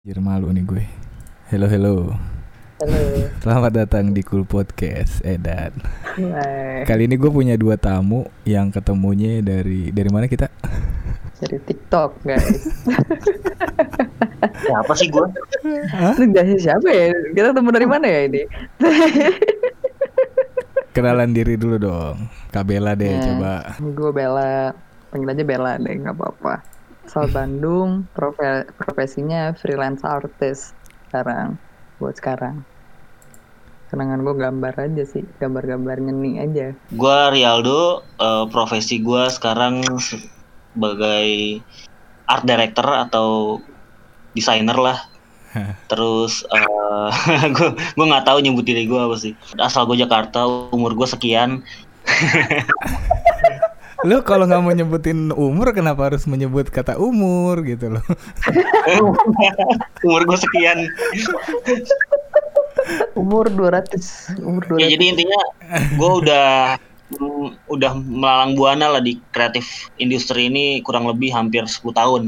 Anjir malu nih gue. Halo. Selamat datang di Cool Podcast Edan. Kali ini gue punya dua tamu yang ketemunya dari mana kita? Dari TikTok, guys. Siapa sih gue? Enggak sih siapa ya? Kita ketemu dari mana ya ini? Kenalan diri dulu dong. Kak Bella deh, coba. Gue Bella. Panggil aja Bella deh, enggak apa-apa. Asal Bandung, profesinya freelance artist buat sekarang. Kenangan gue gambar aja sih, gambar-gambar nyeni aja. Gue Rialdo, profesi gue sekarang sebagai art director atau desainer lah. Terus gue nggak tahu nyebut diri gue apa sih. Asal gue Jakarta, umur gue sekian. Lu kalau nggak mau nyebutin umur kenapa harus menyebut kata umur gitu loh? Umur gue sekian. Umur 200. Ya jadi intinya gue udah melalang buana lah di kreatif industri ini kurang lebih hampir 10 tahun.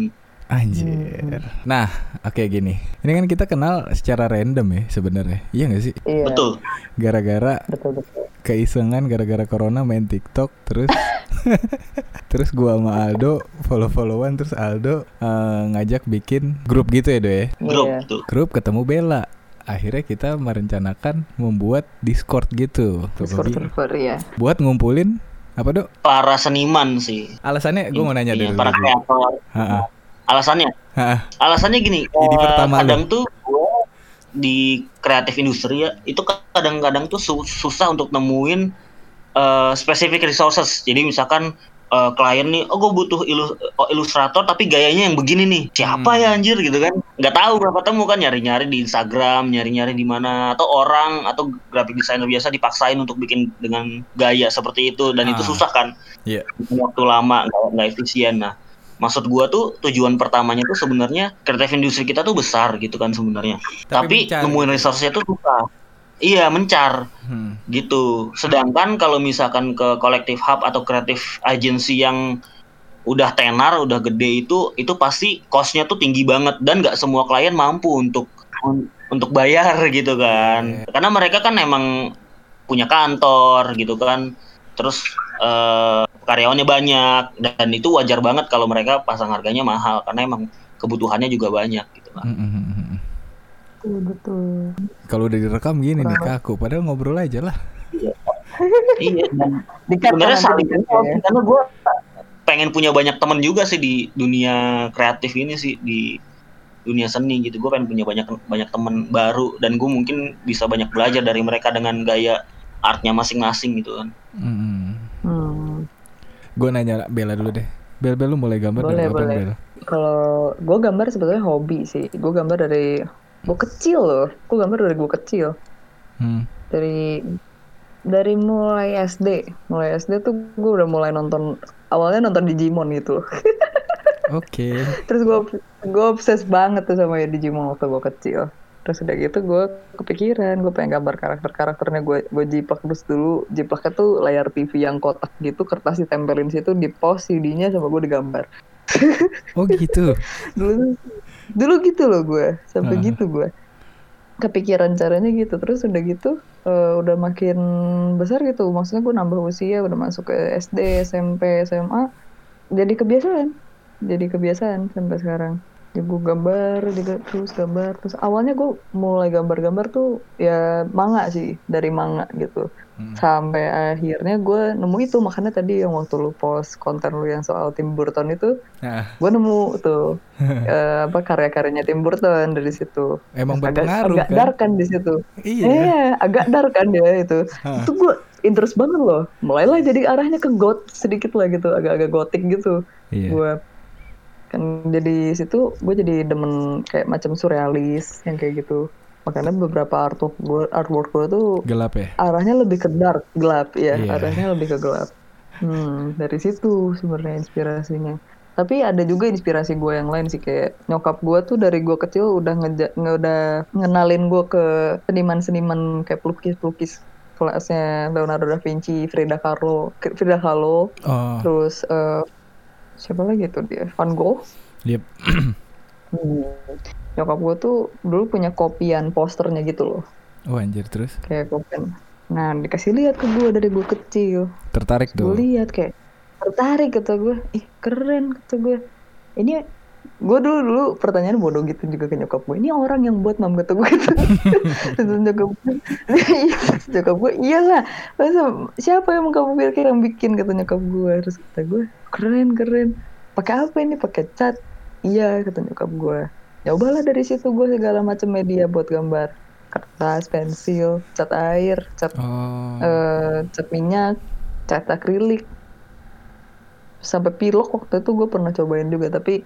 Anjir. Nah, oke, gini. Ini kan kita kenal secara random ya sebenarnya. Iya enggak sih? Iya. Betul. Gara-gara betul. Keisengan gara-gara corona main TikTok terus terus gua sama Aldo follow-followan, terus Aldo ngajak bikin grup gitu ya, Do ya. Grup ketemu Bella. Akhirnya kita merencanakan membuat Discord gitu. Discord server ya. Buat ngumpulin apa, Do? Para seniman sih. Alasannya gua mau nanya dulu. Para kreator. Heeh. Alasannya gini, kadang tuh di kreatif industri ya, itu kadang-kadang tuh susah untuk nemuin specific resources. Jadi misalkan klien nih, gue butuh ilustrator tapi gayanya yang begini nih. Siapa ya anjir gitu kan? Nggak tahu berapa temu kan, nyari-nyari di Instagram, nyari-nyari di mana, atau orang atau graphic designer biasa dipaksain untuk bikin dengan gaya seperti itu dan itu susah kan? Yeah. Waktu lama, nggak efisien. Nah, maksud gue tuh tujuan pertamanya tuh sebenarnya kreatif industri kita tuh besar gitu kan sebenarnya. Tapi nemuin resource-nya tuh susah. Iya, mencar. Gitu. Sedangkan kalau misalkan ke collective hub atau kreatif agency yang udah tenar, udah gede itu pasti cost-nya tuh tinggi banget dan enggak semua klien mampu untuk bayar gitu kan. Karena mereka kan emang punya kantor gitu kan. Terus karyawannya banyak dan itu wajar banget kalau mereka pasang harganya mahal karena emang kebutuhannya juga banyak gitu kan. Betul. Kalau udah direkam gini nih kaku, padahal ngobrol aja lah. Iya. Sebenarnya saling karena gue pengen punya banyak teman juga sih di dunia kreatif ini sih, di dunia seni gitu. Gue pengen punya banyak teman baru dan gue mungkin bisa banyak belajar dari mereka dengan gaya artnya masing-masing gitu kan. Gue nanya Bella dulu deh. Bella, lu mulai gambar dari apa? Kalau gue gambar sebetulnya hobi sih. Gue gambar dari gue kecil loh. Dari mulai SD. Mulai SD tuh gue udah mulai awalnya nonton Digimon gitu. Oke. Terus gue obses banget tuh sama Digimon waktu gue kecil. Terus udah gitu gue kepikiran, gue pengen gambar karakternya, gue jiplak dulu. Jiplaknya tuh layar TV yang kotak gitu, kertas ditempelin situ, di post CD-nya sama gue digambar. Oh gitu? dulu gitu loh gue, sampai gitu gue. Kepikiran caranya gitu, terus udah gitu, udah makin besar gitu. Maksudnya gue nambah usia, udah masuk ke SD, SMP, SMA. Jadi kebiasaan sampai sekarang. Ya gue gambar terus awalnya gue mulai gambar tuh ya manga sih, dari manga gitu. Sampai akhirnya gue nemu itu, makanya tadi yang waktu lu post konten lu yang soal Tim Burton itu, gue nemu tuh apa karya-karyanya Tim Burton dari situ. Emang berpengaruh agak kan? Dark kan di situ. Iya. Agak dark kan dia itu. Itu gue interest banget loh. Mulailah jadi arahnya ke goth sedikit lah gitu, agak-agak gotik gitu. Iya. Kan jadi situ gue jadi demen kayak macam surrealis yang kayak gitu. Makanya beberapa artwork gue tuh gelap ya? Arahnya lebih ke dark, gelap ya. Yeah. Arahnya lebih ke gelap. Dari situ sebenarnya inspirasinya. Tapi ada juga inspirasi gue yang lain sih, kayak nyokap gue tuh dari gue kecil udah ngenalin gue ke seniman-seniman kayak pelukis-pelukis kelasnya Leonardo da Vinci, Frida Kahlo. Oh. Terus siapa lagi tuh dia? Van Gogh. Yep. nyokap gue tuh dulu punya kopian posternya gitu loh. Oh anjir, terus? Kayak kopian. Nah dikasih lihat ke gue dari gue kecil. Tertarik dong? Gue lihat kayak tertarik kata gue. Ih keren kata gue. Ini gue dulu pertanyaan bodoh gitu juga ke nyokap gue. Ini orang yang buat mam kata gue gitu. Terus nyokap gue iyalah. Masa siapa yang kamu pikir yang bikin kata nyokap gue. Terus kata gue keren. Pakai apa ini? Pakai cat. Iya kata nyokap gue. Cobalah dari situ gue segala macam media buat gambar, kertas, pensil, cat air, cat minyak, cat akrilik, sampai pilok waktu itu gue pernah cobain juga, tapi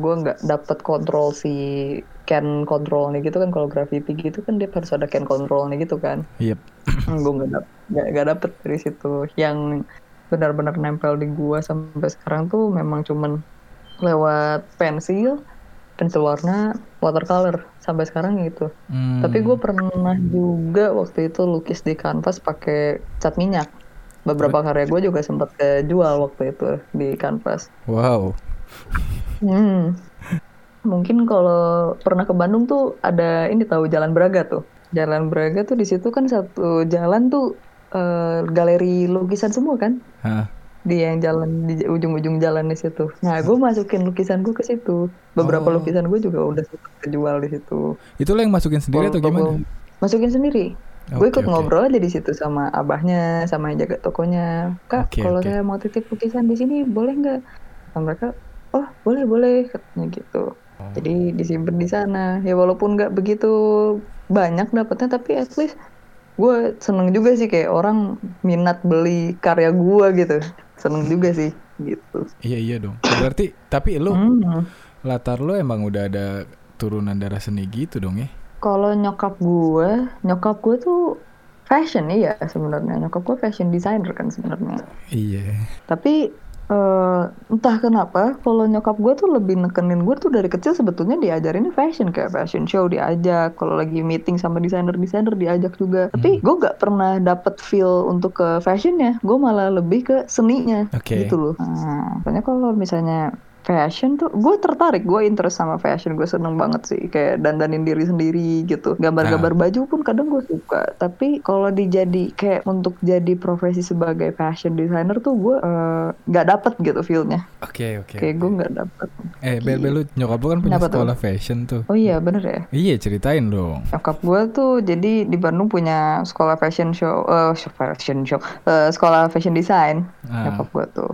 gue nggak dapet kontrol si can controlnya gitu kan, kalau graffiti gitu kan dia harus ada can controlnya gitu kan. Yep. Gue nggak dapet dari situ. Yang benar-benar nempel di gue sampai sekarang tuh memang cuman lewat pensil warna, watercolor sampai sekarang gitu. Tapi gue pernah juga waktu itu lukis di kanvas pakai cat minyak. Beberapa karya gue juga sempat kejual waktu itu di kanvas. Wow. Mungkin kalau pernah ke Bandung tuh ada ini tahu Jalan Braga tuh. Jalan Braga tuh di situ kan satu jalan tuh galeri lukisan semua kan. Huh. Di yang jalan di ujung-ujung jalan di situ. Nah, gue masukin lukisan gue ke situ. Beberapa lukisan gue juga udah terjual di situ. Itu lo yang masukin sendiri atau gimana? Masukin sendiri. Okay, gue ikut ngobrol aja di situ sama abahnya, sama yang jaga tokonya. Kak, kalau saya mau titip lukisan di sini boleh nggak? Nah, mereka, oh boleh katanya gitu. Jadi disimpan di sana. Ya walaupun nggak begitu banyak dapatnya, tapi at least gue seneng juga sih kayak orang minat beli karya gue gitu. Seneng juga sih gitu. Iya dong. Berarti tapi lu latar lu emang udah ada turunan darah seni gitu dong ya? Kalau nyokap gue tuh fashion iya sebenarnya. Nyokap gue fashion designer kan sebenarnya. Iya. Tapi entah kenapa kalau nyokap gue tuh lebih nekenin gue tuh dari kecil sebetulnya diajarin fashion, kayak fashion show diajak, kalau lagi meeting sama desainer diajak juga. Tapi gue gak pernah dapet feel untuk ke fashionnya, gue malah lebih ke seninya gitu loh. Nah, makanya kalau misalnya fashion tuh gue tertarik, gue interest sama fashion, gue seneng banget sih kayak dandanin diri sendiri gitu, gambar-gambar baju pun kadang gue suka. Tapi kalau dijadi kayak untuk jadi profesi sebagai fashion designer tuh gue nggak dapet gitu feelnya. Oke. Kayak gue nggak dapet. Bel lu nyokap lu kan punya sekolah fashion tuh. Oh iya bener ya. Iya ceritain dong. Nyokap gue tuh jadi di Bandung punya sekolah sekolah fashion design. Nyokap gue tuh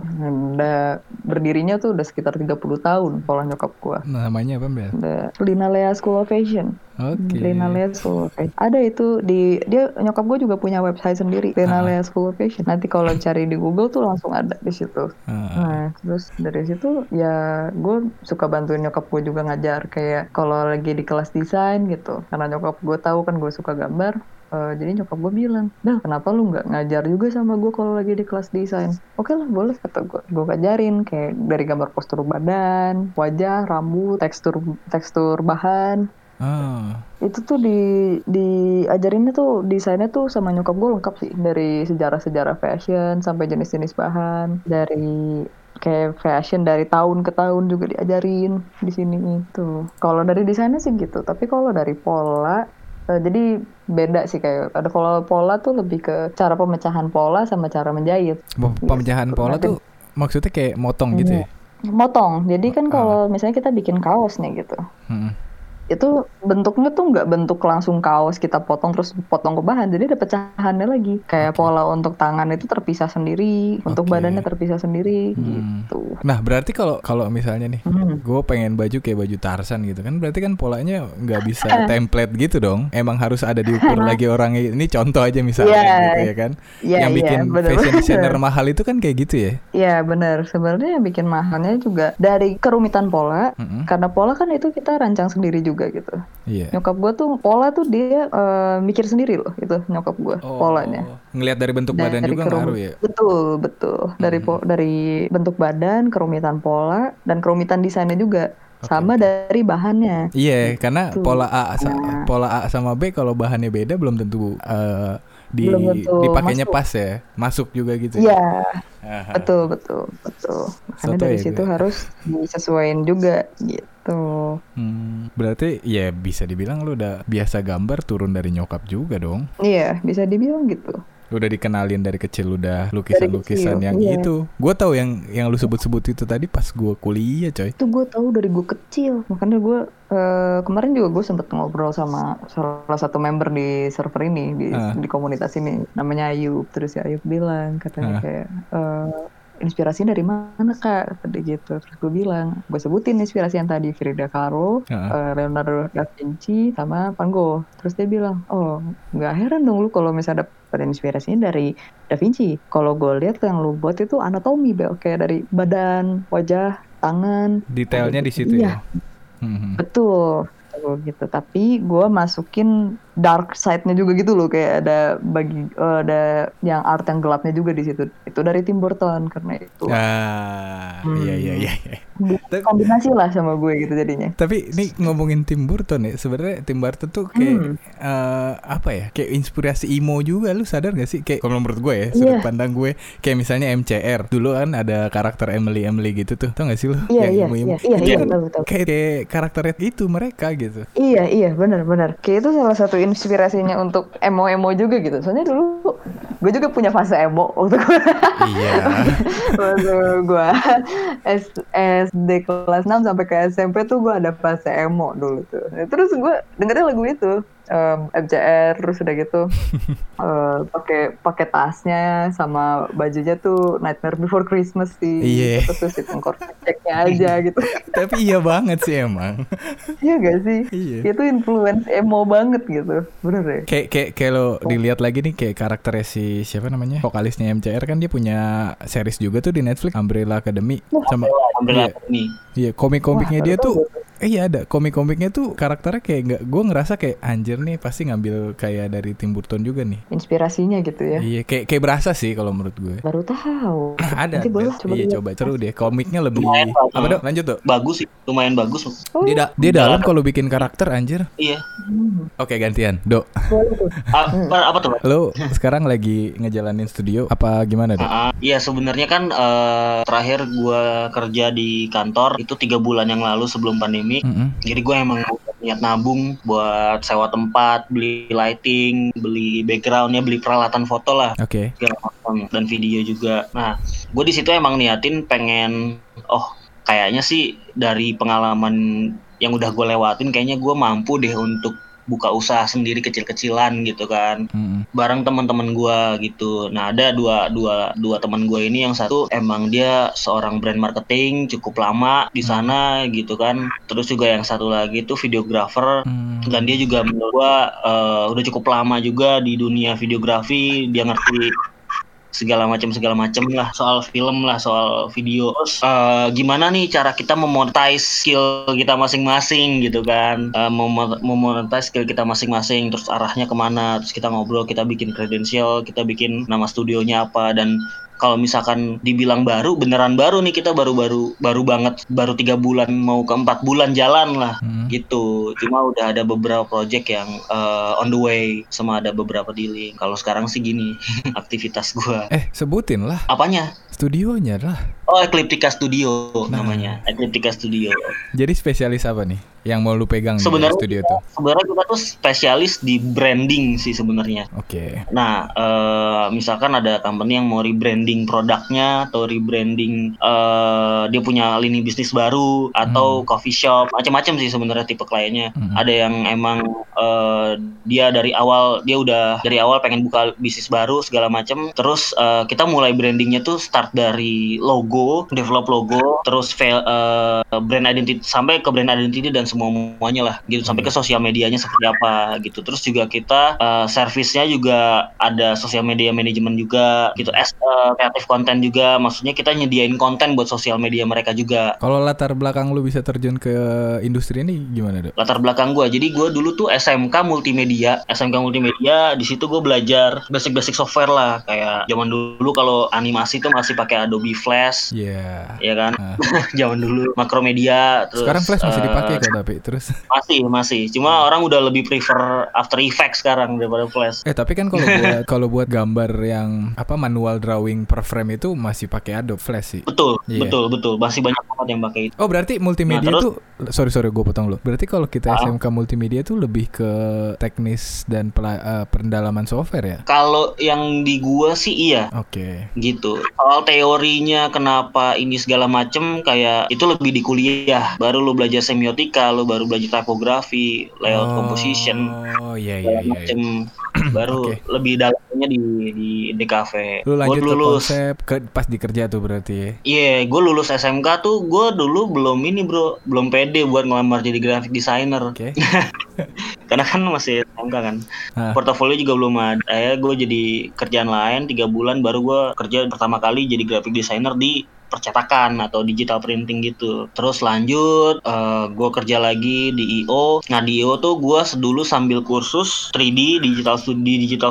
udah berdirinya tuh udah sekitar 30 tahun sekolah nyokap gue. Namanya apa Mbak? The Lina Lea School of Fashion. Okay. Lina Lea School of Fashion. Ada itu dia nyokap gue juga punya website sendiri, Lina Lea School of Fashion. Nanti kalau cari di Google tuh langsung ada di situ. Nah, terus dari situ ya gue suka bantuin nyokap gue juga ngajar kayak kalau lagi di kelas desain gitu. Karena nyokap gue tahu kan gue suka gambar. Jadi nyokap gue bilang, Bel kenapa lu gak ngajar juga sama gue kalau lagi di kelas desain? Oke lah boleh kata gue. Gue ajarin kayak dari gambar postur badan, wajah, rambut, tekstur bahan. Itu tuh diajarinnya tuh desainnya tuh sama nyokap gue lengkap sih, dari sejarah-sejarah fashion sampai jenis-jenis bahan, dari kayak fashion dari tahun ke tahun juga diajarin di sini itu. Kalau dari desainnya sih gitu, tapi kalau dari pola jadi beda sih kayak ada kalau pola tuh lebih ke cara pemecahan pola sama cara menjahit. Pemecahan pola tuh maksudnya kayak motong gitu ya? Motong. Jadi kan kalau misalnya kita bikin kaos nih gitu. Itu bentuknya tuh nggak bentuk langsung kaos kita potong terus potong ke bahan, jadi ada pecahannya lagi kayak pola untuk tangan itu terpisah sendiri, untuk badannya terpisah sendiri gitu. Nah berarti kalau misalnya nih gue pengen baju kayak baju Tarzan gitu kan, berarti kan polanya nggak bisa template gitu dong, emang harus ada diukur lagi orangnya. Ini contoh aja misalnya gitu ya kan, yang bikin fashion designer mahal itu kan kayak gitu ya. Iya benar, sebenarnya yang bikin mahalnya juga dari kerumitan pola, karena pola kan itu kita rancang sendiri juga gitu. Nyokap gue tuh pola tuh dia mikir sendiri loh itu nyokap gue polanya. Ngelihat dari bentuk badan dari juga ngaruh ya. Betul. Dari bentuk badan, kerumitan pola dan kerumitan desainnya juga. Sama dari bahannya. Iya, karena pola A sama B kalau bahannya beda belum tentu dipakainya pas ya, masuk juga gitu. Iya, betul. Karena dari situ harus disesuaikan juga gitu. Berarti ya bisa dibilang lu udah biasa gambar turun dari nyokap juga dong. Iya, bisa dibilang gitu. Udah dikenalin dari kecil, udah lukisan-lukisan yang itu. Gue tahu yang lu sebut-sebut itu tadi pas gue kuliah, coy. Itu gue tahu dari gue kecil. Makanya gue kemarin juga gue sempet ngobrol sama salah satu member di server ini, di komunitas ini. Namanya Ayub. Terus ya Ayub bilang, katanya kayak... inspirasinya dari mana kak tadi gitu. Terus gue bilang, gue sebutin inspirasi yang tadi, Frida Kahlo, Leonardo da Vinci sama Van Gogh. Terus dia bilang, oh gak heran dong lu kalau misalnya dapet inspirasinya dari Da Vinci. Kalau gue lihat yang lu buat itu anatomi Bel, kayak dari badan, wajah, tangan, detailnya di situ ya. Betul gitu, tapi gue masukin dark side-nya juga gitu loh, kayak ada ada yang art yang gelapnya juga di situ. Itu dari Tim Burton karena itu. Iya. Kombinasi lah sama gue gitu jadinya. Tapi ini ngomongin Tim Burton ya, sebenarnya Tim Burton tuh kayak apa ya? Kayak inspirasi emo juga, lu sadar gak sih? Kayak kalau menurut gue ya, sudut pandang gue, kayak misalnya MCR. Dulu kan ada karakter Emily gitu tuh. Tau gak sih lu? Iya, betul. Kayak karakternya itu mereka gitu. Iya, benar. Kayak itu salah satu inspirasinya untuk emo-emo juga gitu. Soalnya dulu gue juga punya fase emo waktu gue. Waktu gue SD kelas 6 sampai ke SMP tuh gue ada fase emo dulu tuh. Terus gue dengerin lagu itu, MCR, terus udah gitu pakai tasnya sama bajunya tuh Nightmare Before Christmas sih. Terus si tengkor ceknya aja gitu. Tapi iya banget sih emang. Iya gak sih? Iya. Itu influence emo banget gitu. Bener ya? Kayak lo dilihat lagi nih, kayak karakternya si siapa namanya? Vokalisnya MCR kan dia punya series juga tuh di Netflix, Umbrella Academy. Sama Umbrella Academy. Iya, komik-komiknya dia tuh ada komik-komiknya tuh karakternya kayak nggak, gue ngerasa kayak anjir nih pasti ngambil kayak dari Tim Burton juga nih inspirasinya gitu ya. Iya, kayak berasa sih kalau menurut gue. Baru tahu. Ada. Coba seru deh. Komiknya lebih lumayan, apa dong? Lanjut tuh. Bagus sih, lumayan bagus. Dia dalam kalau bikin karakter anjir. Iya. Oke, gantian Dok. Apa tuh? Lo sekarang lagi ngejalanin studio apa gimana Dok? Iya, sebenarnya kan terakhir gue kerja di kantor itu 3 bulan yang lalu sebelum pandemi. Jadi gue emang niat nabung buat sewa tempat, beli lighting, beli backgroundnya, beli peralatan foto lah, dan video juga. Nah, gue di situ emang niatin pengen, kayaknya sih dari pengalaman yang udah gue lewatin, kayaknya gue mampu deh untuk buka usaha sendiri kecil-kecilan gitu kan, bareng teman-teman gue gitu. Nah, ada dua teman gue ini, yang satu emang dia seorang brand marketing cukup lama di sana gitu kan. Terus juga yang satu lagi itu videographer, dan dia juga menurut gue udah cukup lama juga di dunia videografi, dia ngerti segala macam lah, soal film lah, soal video. Gimana nih cara kita memonetize skill kita masing-masing gitu kan, memonetize skill kita masing-masing, terus arahnya kemana, terus kita ngobrol, kita bikin kredensial, kita bikin nama studionya apa. Dan kalau misalkan dibilang baru, beneran baru nih, kita baru banget, baru 3 bulan mau ke 4 bulan jalan lah gitu. Cuma udah ada beberapa project yang on the way, sama ada beberapa dealing. Kalau sekarang sih gini aktivitas gua. Sebutin lah. Apanya? Studionya lah. Oh, Ekliptika Studio namanya. Ekliptika Studio. Jadi spesialis apa nih yang mau lu pegang sebenarnya di studio tuh? Sebenarnya kita tuh spesialis di branding sih sebenarnya. Nah, misalkan ada company yang mau rebranding produknya, atau rebranding dia punya lini bisnis baru, atau coffee shop, macam-macam sih sebenarnya tipe kliennya. Ada yang emang dia dari awal, dia udah dari awal pengen buka bisnis baru segala macam. Terus kita mulai brandingnya tuh start dari logo, develop logo, terus brand identity, sampai ke brand identity dan semuanya lah gitu, sampai ke sosial medianya seperti apa gitu. Terus juga kita servisnya juga ada sosial media manajemen juga gitu, kreatif konten juga, maksudnya kita nyediain konten buat sosial media mereka juga. Kalau latar belakang lu bisa terjun ke industri ini gimana Dok? Latar belakang gue, jadi gue dulu tuh SMK multimedia, di situ gue belajar basic software lah, kayak zaman dulu kalau animasi tuh masih pakai Adobe Flash, terus ya kan zaman dulu Macromedia, terus sekarang Flash masih dipakai kan, tapi terus masih cuma orang udah lebih prefer After Effects sekarang daripada Flash. Tapi kan kalau buat gambar yang apa manual drawing per frame itu masih pakai Adobe Flash sih. Betul masih banyak banget yang pakai itu. Oh berarti multimedia itu sorry gue potong lo. Berarti kalau kita SMK multimedia itu lebih ke teknis dan pendalaman software ya? Kalau yang di gua sih iya. Oke. Gitu. Soal teorinya kenapa ini segala macem kayak itu lebih di kuliah. Baru lo belajar semiotika, lo baru belajar typography, layout composition. Oh iya. Macem. Baru lebih dalamnya di cafe. Lu lanjut ke konsep pas dikerja tuh berarti ya? Iya, gue lulus SMK tuh gue dulu belum pede buat ngelamar jadi graphic designer. Okay. Karena kan masih SMK kan. Portofolio juga belum ada. Gue jadi kerjaan lain 3 bulan baru gue kerja pertama kali jadi graphic designer di percetakan atau digital printing gitu. Terus lanjut gue kerja lagi di IO. Nah di IO tuh gue dulu sambil kursus 3D Digital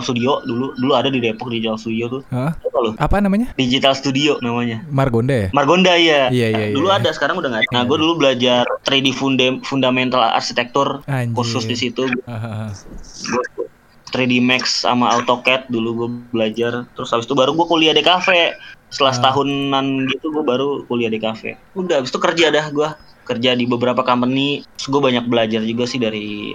Studio dulu ada di Depok Digital Studio tuh. Apa namanya? Digital Studio namanya. Margonda ya. Iya, dulu ada, sekarang udah nggak ada. Nah gue dulu belajar 3D Fundamental Arsitektur. Kursus di situ. Gue 3D Max sama AutoCAD dulu gue belajar. Terus habis itu baru gue kuliah di kafe. Setelah setahunan gitu gue baru kuliah di kafe. Udah habis itu kerja dah gue. Kerja di beberapa company. Terus gue banyak belajar juga sih dari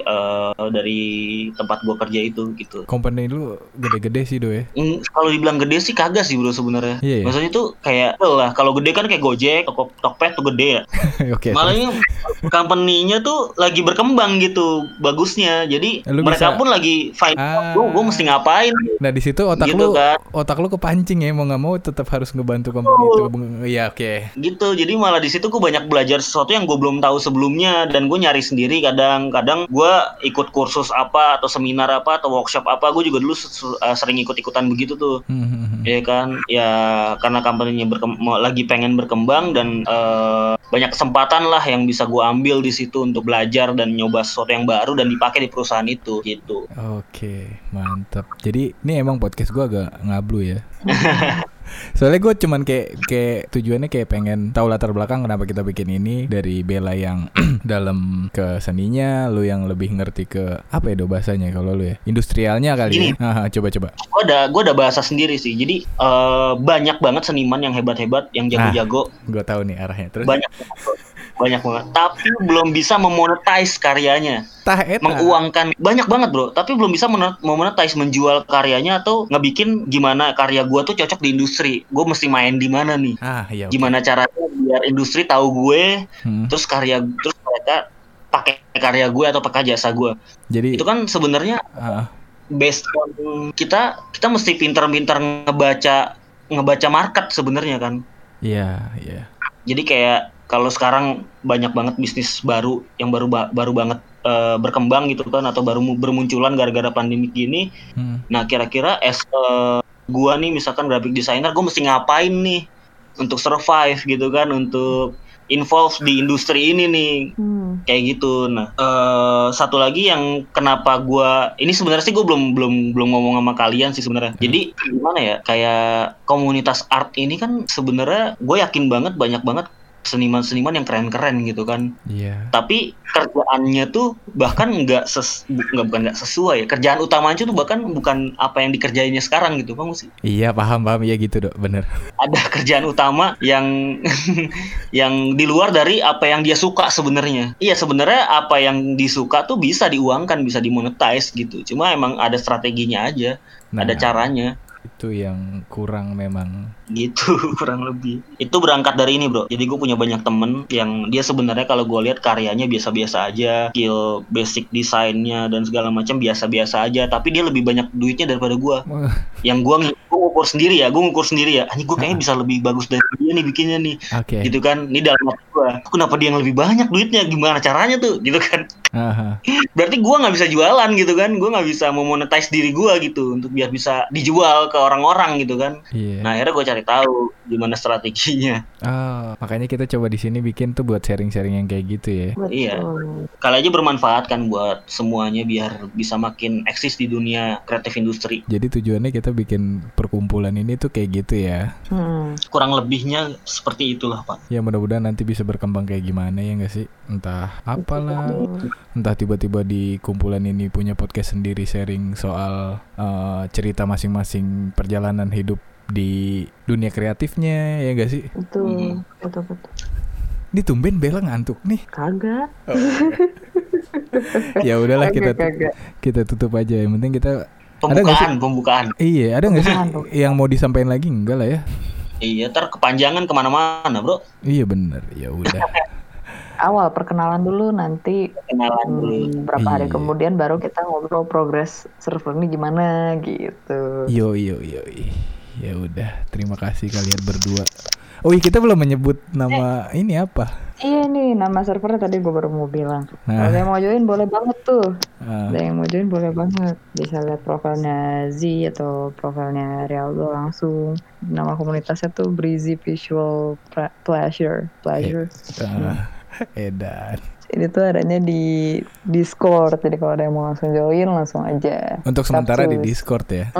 tempat gue kerja itu gitu. Company lu gede-gede sih do ya? Kalau dibilang gede sih kagak sih bro sebenarnya. Yeah. Maksudnya tuh kayak lah kalau gede kan kayak Gojek, Tokopedia tuh gede ya. Okay, malahnya company-nya tuh lagi berkembang gitu bagusnya. Jadi lu mereka bisa, pun lagi find out gue mesti ngapain. Nah di situ otak gitu, lu kan. Otak lu kepancing ya, mau nggak mau tetap harus ngebantu company itu. Iya oke. Gitu jadi malah di situ gue banyak belajar sesuatu yang gue belum tahu sebelumnya dan gue nyari sendiri kadang gue ikut kursus apa atau seminar apa atau workshop apa. Gue juga dulu sering ikut-ikutan begitu tuh. Ya kan ya karena company-nya lagi pengen berkembang dan banyak kesempatan lah yang bisa gue ambil di situ untuk belajar dan nyoba sesuatu yang baru dan dipakai di perusahaan itu gitu. Oke, mantap. Jadi ini emang podcast gue agak ngablu ya. Soalnya gue cuman kayak tujuannya kayak pengen tahu latar belakang kenapa kita bikin ini, dari Bella yang dalam ke seninya, lu yang lebih ngerti ke apa ya bahasanya kalau lu ya industrialnya kali. Coba. Gue ada bahasa sendiri sih. Jadi banyak banget seniman yang hebat-hebat, yang jago-jago. Gue tahu nih arahnya. Terus banyak banget. Tapi belum bisa memonetize karyanya, menguangkan banyak banget bro. Tapi belum bisa memonetize, menjual karyanya atau ngebikin gimana karya gue tuh cocok di industri. Gue mesti main di mana nih? Okay. Gimana caranya biar industri tahu gue? Terus mereka pakai karya gue atau pakai jasa gue. Jadi itu kan sebenarnya based on kita mesti pintar-pintar ngebaca market sebenarnya kan. Iya. Jadi kayak kalau sekarang banyak banget bisnis baru yang baru banget berkembang gitu kan, atau baru bermunculan gara-gara pandemi gini. Nah kira-kira gua nih misalkan graphic designer, gua mesti ngapain nih untuk survive gitu kan, untuk involve di industri ini nih. Kayak gitu. Nah satu lagi yang kenapa gua ini sebenarnya sih gua belum ngomong sama kalian sih sebenarnya. Jadi gimana ya, kayak komunitas art ini kan sebenarnya gua yakin banget banyak banget seniman-seniman yang keren-keren gitu kan. Tapi kerjaannya tuh bahkan nggak sesuai. Kerjaan utamanya tuh bahkan bukan apa yang dikerjainnya sekarang gitu, paham sih? Iya paham ya gitu dok, bener. Ada kerjaan utama yang yang di luar dari apa yang dia suka sebenarnya. Iya sebenarnya apa yang disuka tuh bisa diuangkan, bisa dimonetize gitu. Cuma emang ada strateginya aja, ada caranya. Itu yang kurang memang gitu, kurang lebih. Itu berangkat dari ini bro. Jadi gue punya banyak temen yang dia sebenarnya kalau gue lihat karyanya biasa-biasa aja, skill basic desainnya dan segala macam biasa-biasa aja, tapi dia lebih banyak duitnya daripada gue. Yang gue ngukur sendiri ya anjing, gue kayaknya bisa lebih bagus dari dia nih bikinnya nih. Gitu kan, ini dalam hati gue, kenapa dia yang lebih banyak duitnya, gimana caranya tuh gitu kan. Berarti gue nggak bisa jualan gitu kan, gue nggak bisa memonetize diri gue gitu untuk biar bisa dijual ke orang-orang gitu kan. Yeah. Nah akhirnya gue cari tahu gimana strateginya. Oh, makanya kita coba di sini bikin tuh buat sharing-sharing yang kayak gitu ya. Iya. Kali aja bermanfaat kan buat semuanya biar bisa makin eksis di dunia kreatif industri. Jadi tujuannya kita bikin perkumpulan ini tuh kayak gitu ya. Kurang lebihnya seperti itulah Pak. Ya mudah-mudahan nanti bisa berkembang kayak gimana ya nggak sih? Entah apalah. Entah tiba-tiba di kumpulan ini punya podcast sendiri sharing soal cerita masing-masing perjalanan hidup di dunia kreatifnya, ya gak sih? Betul, betul-betul. Ini tumben Bella ngantuk nih. Kagak. Oh. Ya udahlah kita tutup aja. Yang penting kita pembukaan. Iya, ada nggak sih yang mau disampaikan lagi? Enggak lah ya. Iya, ntar kepanjangan kemana-mana bro. Iya bener, ya udah. Awal perkenalan dulu, nanti berapa hari kemudian baru kita ngobrol progres server ini gimana gitu. Yo. Ya udah, terima kasih kalian berdua. Oh iya, kita belum menyebut nama ini apa? Iya nih, nama servernya tadi gue baru mau bilang. Nah. Kalau yang mau join boleh banget tuh. Ada yang mau join boleh banget. Bisa lihat profilnya Z atau profilnya Rialdo langsung. Nama komunitasnya tuh Breezy Visual Pleasure. Edan. Ini tuh adanya di Discord, jadi kalau ada yang mau langsung join langsung aja. Untuk sementara di Discord ya.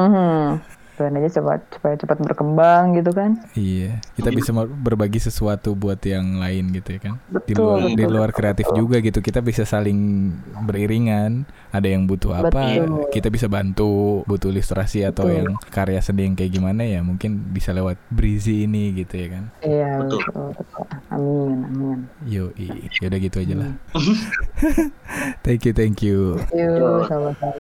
Join aja supaya cepat berkembang gitu kan. Iya, kita bisa berbagi sesuatu buat yang lain gitu ya kan. Betul, di luar kreatif juga gitu, kita bisa saling beriringan. Ada yang butuh apa, kita bisa bantu. Butuh ilustrasi atau yang karya seni yang kayak gimana ya, mungkin bisa lewat Breezy ini gitu ya kan. Iya betul. Amin. Yaudah gitu aja lah. Thank you. Yo, sama-sama.